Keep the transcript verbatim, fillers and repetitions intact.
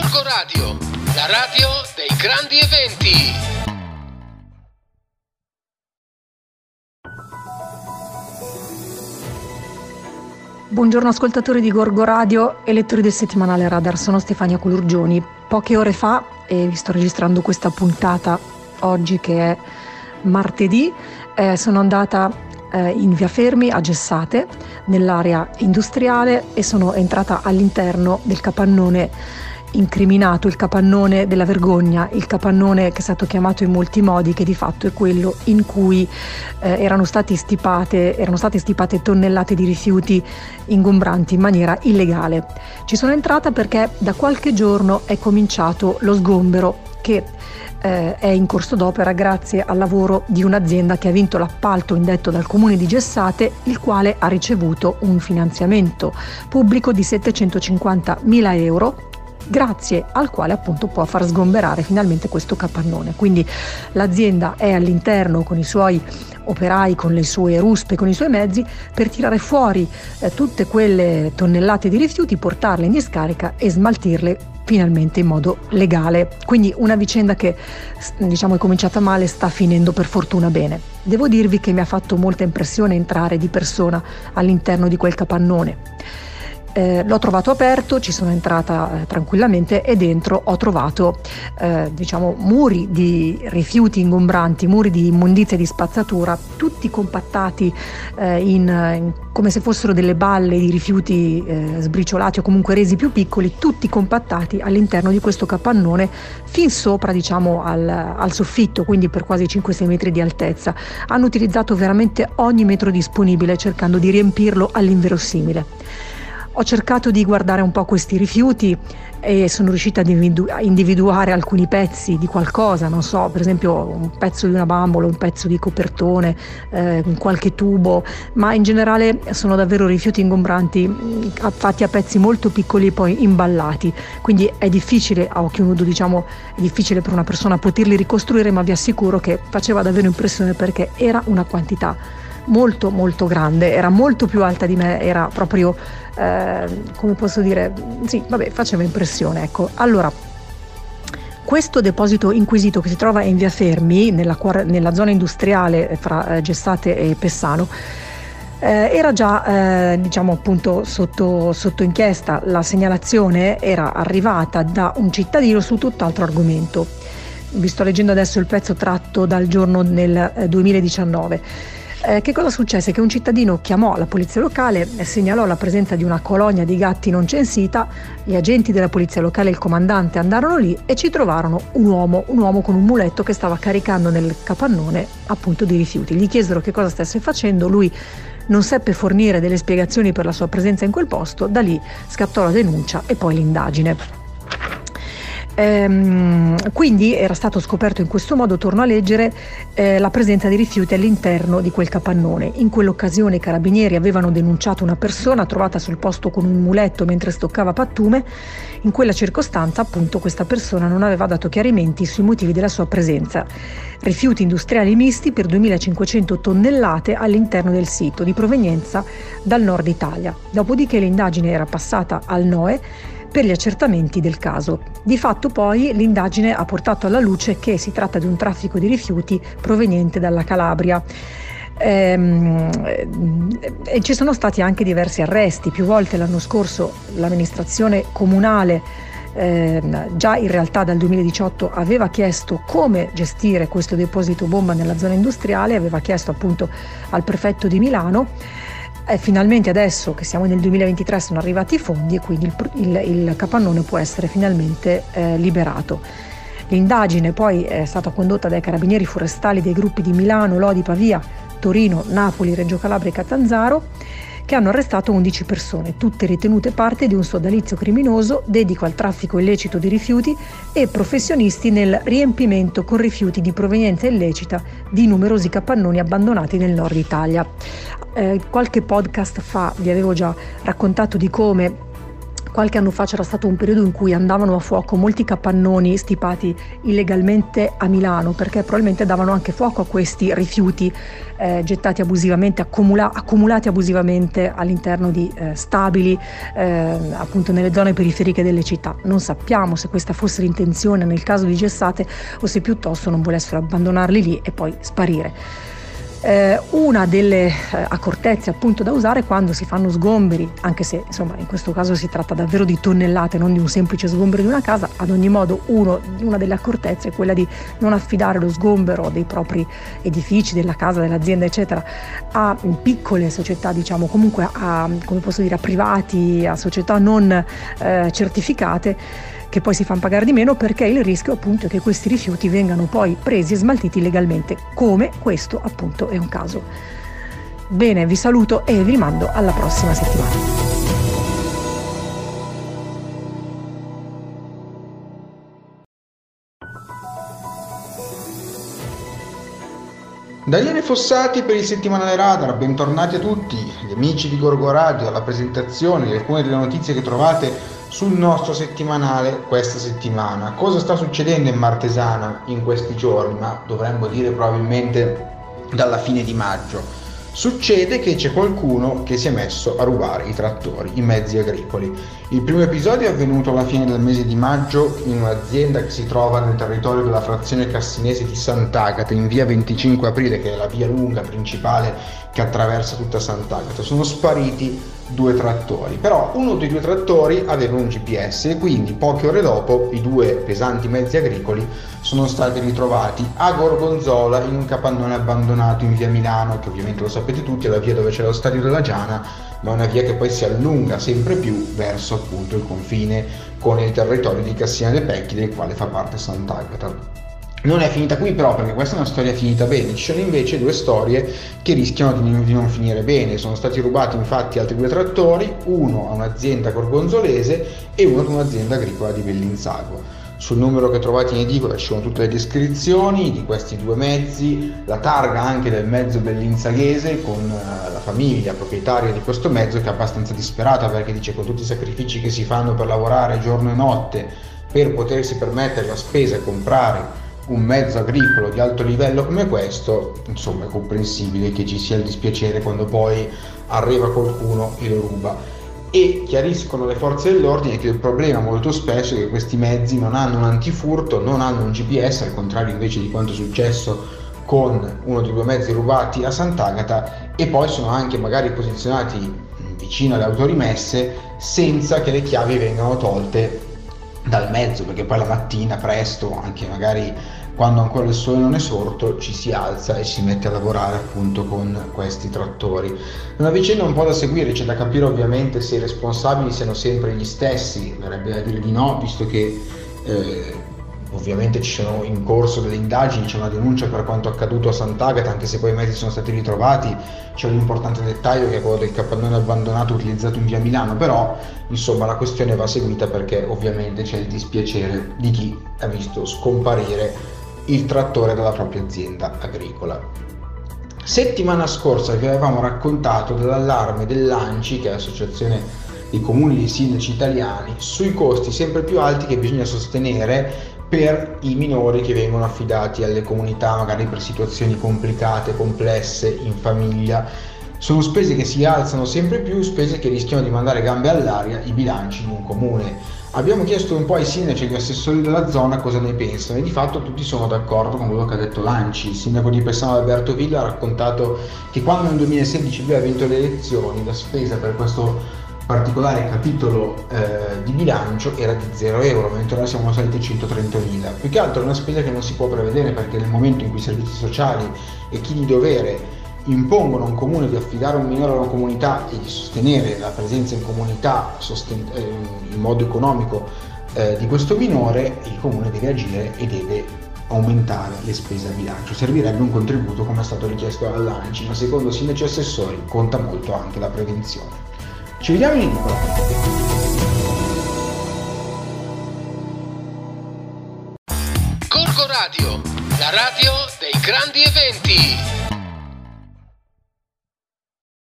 Gorgo Radio, la radio dei grandi eventi. Buongiorno ascoltatori di Gorgo Radio e lettori del settimanale Radar, sono Stefania Culurgioni. Poche ore fa, e vi sto registrando questa puntata oggi che è martedì, eh, sono andata eh, in Via Fermi a Gessate, nell'area industriale, e sono entrata all'interno del capannone incriminato, il capannone della vergogna, il capannone che è stato chiamato in molti modi, che di fatto è quello in cui eh, erano stati stipate, erano state stipate tonnellate di rifiuti ingombranti in maniera illegale. Ci sono entrata perché da qualche giorno è cominciato lo sgombero che eh, è in corso d'opera grazie al lavoro di un'azienda che ha vinto l'appalto indetto dal comune di Gessate, il quale ha ricevuto un finanziamento pubblico di settecentocinquantamila euro, grazie al quale appunto può far sgomberare finalmente questo capannone. Quindi l'azienda è all'interno con i suoi operai, con le sue ruspe, con i suoi mezzi per tirare fuori eh, tutte quelle tonnellate di rifiuti, portarle in discarica e smaltirle finalmente in modo legale. Quindi una vicenda che, diciamo, è cominciata male, sta finendo per fortuna bene. Devo dirvi che mi ha fatto molta impressione entrare di persona all'interno di quel capannone. Eh, l'ho trovato aperto, ci sono entrata eh, tranquillamente e dentro ho trovato eh, diciamo muri di rifiuti ingombranti, muri di immondizia e di spazzatura, tutti compattati eh, in, in, come se fossero delle balle di rifiuti eh, sbriciolati o comunque resi più piccoli, tutti compattati all'interno di questo capannone fin sopra, diciamo, al, al soffitto, quindi per quasi cinque sei metri di altezza. Hanno utilizzato veramente ogni metro disponibile cercando di riempirlo all'inverosimile. Ho cercato di guardare un po' questi rifiuti e sono riuscita ad individu- a individuare alcuni pezzi di qualcosa, non so, per esempio un pezzo di una bambola, un pezzo di copertone, eh, qualche tubo, ma in generale sono davvero rifiuti ingombranti fatti a pezzi molto piccoli e poi imballati, quindi è difficile, a occhio nudo diciamo, è difficile per una persona poterli ricostruire, ma vi assicuro che faceva davvero impressione perché era una quantità molto molto grande, era molto più alta di me, era proprio eh, come posso dire, sì vabbè, faceva impressione, ecco. Allora, questo deposito inquisito che si trova in Via Fermi, nella, nella zona industriale fra eh, Gessate e Pessano, Eh, era già eh, diciamo appunto sotto, sotto inchiesta. La segnalazione era arrivata da un cittadino su tutt'altro argomento. Vi sto leggendo adesso il pezzo tratto dal Giorno nel eh, duemiladiciannove. Eh, che cosa successe? Che un cittadino chiamò la polizia locale, segnalò la presenza di una colonia di gatti non censita, gli agenti della polizia locale e il comandante andarono lì e ci trovarono un uomo, un uomo con un muletto che stava caricando nel capannone appunto dei rifiuti. Gli chiesero che cosa stesse facendo, lui non seppe fornire delle spiegazioni per la sua presenza in quel posto, da lì scattò la denuncia e poi l'indagine. Ehm, quindi era stato scoperto in questo modo, torno a leggere, eh, la presenza di rifiuti all'interno di quel capannone. In quell'occasione i carabinieri avevano denunciato una persona trovata sul posto con un muletto mentre stoccava pattume. In quella circostanza appunto questa persona non aveva dato chiarimenti sui motivi della sua presenza. Rifiuti industriali misti per duemilacinquecento tonnellate all'interno del sito, di provenienza dal nord Italia. Dopodiché l'indagine era passata al N O E per gli accertamenti del caso. Di fatto poi l'indagine ha portato alla luce che si tratta di un traffico di rifiuti proveniente dalla Calabria. E ci sono stati anche diversi arresti. Più volte l'anno scorso l'amministrazione comunale, eh, già in realtà dal duemiladiciotto, aveva chiesto come gestire questo deposito bomba nella zona industriale, aveva chiesto appunto al prefetto di Milano. E finalmente adesso che siamo nel duemilaventitré sono arrivati i fondi e quindi il, il, il capannone può essere finalmente eh, liberato. L'indagine poi è stata condotta dai carabinieri forestali dei gruppi di Milano, Lodi, Pavia, Torino, Napoli, Reggio Calabria e Catanzaro, che hanno arrestato undici persone, tutte ritenute parte di un sodalizio criminoso dedico al traffico illecito di rifiuti e professionisti nel riempimento con rifiuti di provenienza illecita di numerosi capannoni abbandonati nel nord Italia. Eh, qualche podcast fa vi avevo già raccontato di come Qualche anno fa c'era stato un periodo in cui andavano a fuoco molti capannoni stipati illegalmente a Milano, perché probabilmente davano anche fuoco a questi rifiuti eh, gettati abusivamente, accumula- accumulati abusivamente all'interno di eh, stabili, eh, appunto nelle zone periferiche delle città. Non sappiamo se questa fosse l'intenzione nel caso di Gessate o se piuttosto non volessero abbandonarli lì e poi sparire. Eh, una delle eh, accortezze appunto da usare quando si fanno sgomberi, anche se insomma in questo caso si tratta davvero di tonnellate, non di un semplice sgombero di una casa, ad ogni modo uno, una delle accortezze è quella di non affidare lo sgombero dei propri edifici, della casa, dell'azienda eccetera a piccole società, diciamo comunque a, come posso dire, a privati, a società non eh, certificate, che poi si fanno pagare di meno, perché il rischio appunto è che questi rifiuti vengano poi presi e smaltiti illegalmente, come questo appunto è un caso. Bene, vi saluto e vi rimando alla prossima settimana. Daniele Fossati per il Settimanale Radar, bentornati a tutti gli amici di Gorgo Radio alla presentazione di alcune delle notizie che trovate sul nostro settimanale questa settimana. Cosa sta succedendo in Martesana in questi giorni, ma dovremmo dire probabilmente dalla fine di maggio? Succede che c'è qualcuno che si è messo a rubare i trattori, i mezzi agricoli. Il primo episodio è avvenuto alla fine del mese di maggio in un'azienda che si trova nel territorio della frazione cassinese di Sant'Agata, in via venticinque aprile, che è la via lunga principale che attraversa tutta Sant'Agata. Sono spariti due trattori, però uno dei due trattori aveva un G P S e quindi poche ore dopo i due pesanti mezzi agricoli sono stati ritrovati a Gorgonzola in un capannone abbandonato in via Milano, che ovviamente lo sapete tutti è la via dove c'è lo stadio della Giana, ma una via che poi si allunga sempre più verso appunto il confine con il territorio di Cassina dei Pecchi, del quale fa parte Sant'Agata. Non è finita qui però, perché questa è una storia finita bene, ci sono invece due storie che rischiano di non finire bene. Sono stati rubati infatti altri due trattori, uno a un'azienda gorgonzolese e uno ad un'azienda agricola di Bellinzago. Sul numero che trovate in edicola ci sono tutte le descrizioni di questi due mezzi, la targa anche del mezzo bellinzaghese con la famiglia proprietaria di questo mezzo, che è abbastanza disperata perché dice: con tutti i sacrifici che si fanno per lavorare giorno e notte per potersi permettere la spesa e comprare un mezzo agricolo di alto livello come questo, insomma è comprensibile che ci sia il dispiacere quando poi arriva qualcuno e lo ruba. E chiariscono le forze dell'ordine che il problema molto spesso è che questi mezzi non hanno un antifurto, non hanno un G P S, al contrario invece di quanto è successo con uno dei due mezzi rubati a Sant'Agata, e poi sono anche magari posizionati vicino alle autorimesse senza che le chiavi vengano tolte dal mezzo, perché poi la mattina presto, anche magari quando ancora il sole non è sorto, ci si alza e si mette a lavorare appunto con questi trattori. Una vicenda un po' da seguire, c'è da capire ovviamente se i responsabili siano sempre gli stessi, verrebbe da dire di no, visto che eh, ovviamente ci sono in corso delle indagini, c'è una denuncia per quanto accaduto a Sant'Agata, anche se poi i mezzi sono stati ritrovati. C'è un importante dettaglio che è quello del capannone abbandonato utilizzato in via Milano, però insomma la questione va seguita perché ovviamente c'è il dispiacere di chi ha visto scomparire il trattore dalla propria azienda agricola. Settimana scorsa vi avevamo raccontato dell'allarme dell'ANCI, che è l'associazione dei comuni dei sindaci italiani, sui costi sempre più alti che bisogna sostenere per i minori che vengono affidati alle comunità, magari per situazioni complicate, complesse, in famiglia. Sono spese che si alzano sempre più, spese che rischiano di mandare gambe all'aria i bilanci di un comune. Abbiamo chiesto un po' ai sindaci e agli assessori della zona cosa ne pensano e di fatto tutti sono d'accordo con quello che ha detto l'ANCI. Il sindaco di Pessano Alberto Villa ha raccontato che quando nel duemilasedici lui ha vinto le elezioni la spesa per questo particolare capitolo eh, di bilancio era di zero euro, mentre ora siamo saliti a centotrentamila. Più che altro è una spesa che non si può prevedere, perché nel momento in cui i servizi sociali e chi di dovere impongono a un comune di affidare un minore a una comunità e di sostenere la presenza in comunità sosten- eh, in modo economico eh, di questo minore, il comune deve agire e deve aumentare le spese a bilancio. Servirebbe un contributo come è stato richiesto dall'ANCI, ma secondo sindaci e assessori conta molto anche la prevenzione. Ci vediamo in edicola. Gorgo Radio, la radio dei grandi eventi.